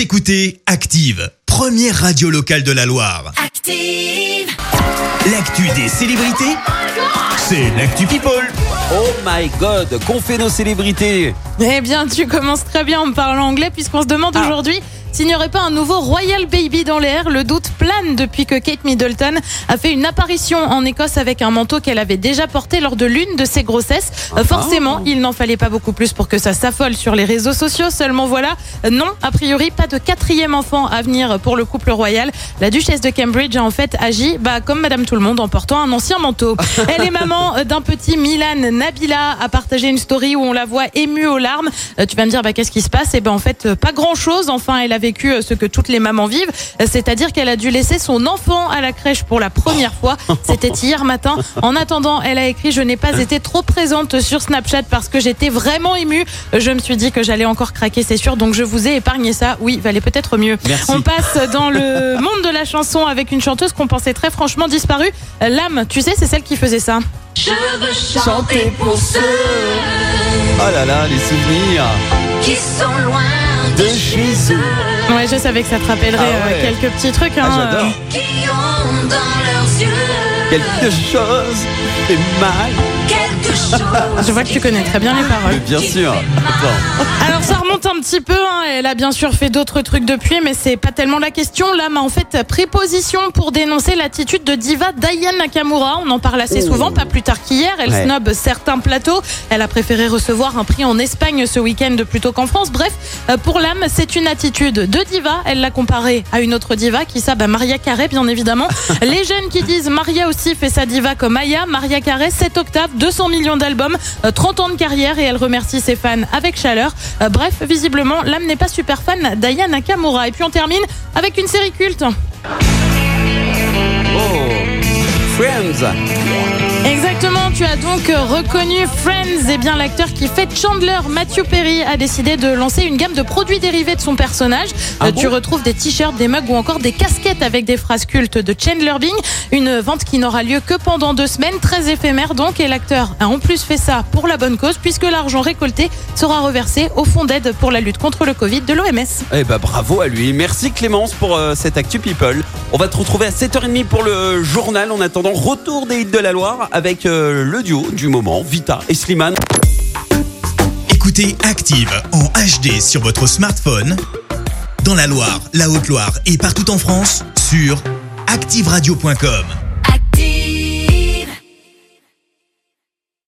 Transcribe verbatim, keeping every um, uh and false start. Vous écoutez Active, première radio locale de la Loire. Active. L'actu des célébrités, c'est l'actu People. Oh my God, qu'ont fait nos célébrités? Eh bien, tu commences très bien en me parlant anglais, puisqu'on se demande ah. aujourd'hui s'il n'y aurait pas un nouveau Royal Baby dans l'air. Le doute plane depuis que Kate Middleton a fait une apparition en Écosse avec un manteau qu'elle avait déjà porté lors de l'une de ses grossesses. Ah, Forcément, ah. il n'en fallait pas beaucoup plus pour que ça s'affole sur les réseaux sociaux. Seulement voilà, non, a priori, pas de quatrième enfant à venir pour le couple royal. La duchesse de Cambridge a en fait agi bah, comme Madame Tout-le-Monde en portant un ancien manteau. Elle est maman d'un petit Milan. Nabila a partagé une story où on la voit émue aux larmes. Euh, tu vas me dire, bah, qu'est-ce qui se passe? Eh ben, en fait, pas grand-chose. Enfin, elle a vécu ce que toutes les mamans vivent, c'est-à-dire qu'elle a dû laisser son enfant à la crèche pour la première fois. C'était hier matin. En attendant, elle a écrit « Je n'ai pas été trop présente sur Snapchat parce que j'étais vraiment émue. Je me suis dit que j'allais encore craquer, c'est sûr. Donc je vous ai épargné ça. Oui, valait peut-être mieux. » Merci. On passe dans le monde de la chanson avec une chanteuse qu'on pensait très franchement disparue. L'âme, tu sais, c'est celle qui faisait ça. Je veux chanter pour ceux. Oh là là, les souvenirs qui sont loin de chez eux. Ouais, je savais que ça te rappellerait ah ouais. euh, quelques petits trucs. Hein, ah, j'adore. Euh... Qui ont dans leurs yeux quelque chose fait mal. Quelque chose. Je vois que tu connais très bien les paroles. Mais bien sûr. Alors ça remonte un petit peu. Hein. Elle a bien sûr fait d'autres trucs depuis, mais c'est pas tellement la question. Là, m'a en fait pris position pour dénoncer l'attitude de diva Aya Nakamura. On en parle assez oh. souvent, pas plus tard qu'hier. Elle ouais. snob certains plateaux. Elle a préféré recevoir un prix en Espagne ce week-end plutôt qu'en France. Bref, pour l'âme, c'est une attitude de diva. Elle l'a comparée à une autre diva qui ça, bah, Mariah Carey, bien évidemment. Les jeunes qui disent Mariah aussi fait sa diva comme Aya. Mariah Carey, sept octaves, deux cents millions d'albums, trente ans de carrière, et elle remercie ses fans avec chaleur. Bref, visiblement, l'âme n'est pas super fan d'Aya Nakamura. Et puis on termine avec une série culte. Oh, Friends. Exactement, tu as donc reconnu Friends. Et bien, l'acteur qui fait Chandler, Matthew Perry, a décidé de lancer une gamme de produits dérivés de son personnage. Ah euh, bon tu retrouves des t-shirts, des mugs ou encore des casquettes avec des phrases cultes de Chandler Bing. Une vente qui n'aura lieu que pendant deux semaines, très éphémère donc. Et l'acteur a en plus fait ça pour la bonne cause, puisque l'argent récolté sera reversé au fonds d'aide pour la lutte contre le Covid de l'O M S. Eh bah, bravo à lui. Merci Clémence pour euh, cette Actu People. On va te retrouver à sept heures trente pour le journal. En attendant, retour des hits de la Loire avec euh, le duo du moment, Vita et Slimane. Écoutez Active en H D sur votre smartphone, dans la Loire, la Haute-Loire et partout en France, sur active radio point com.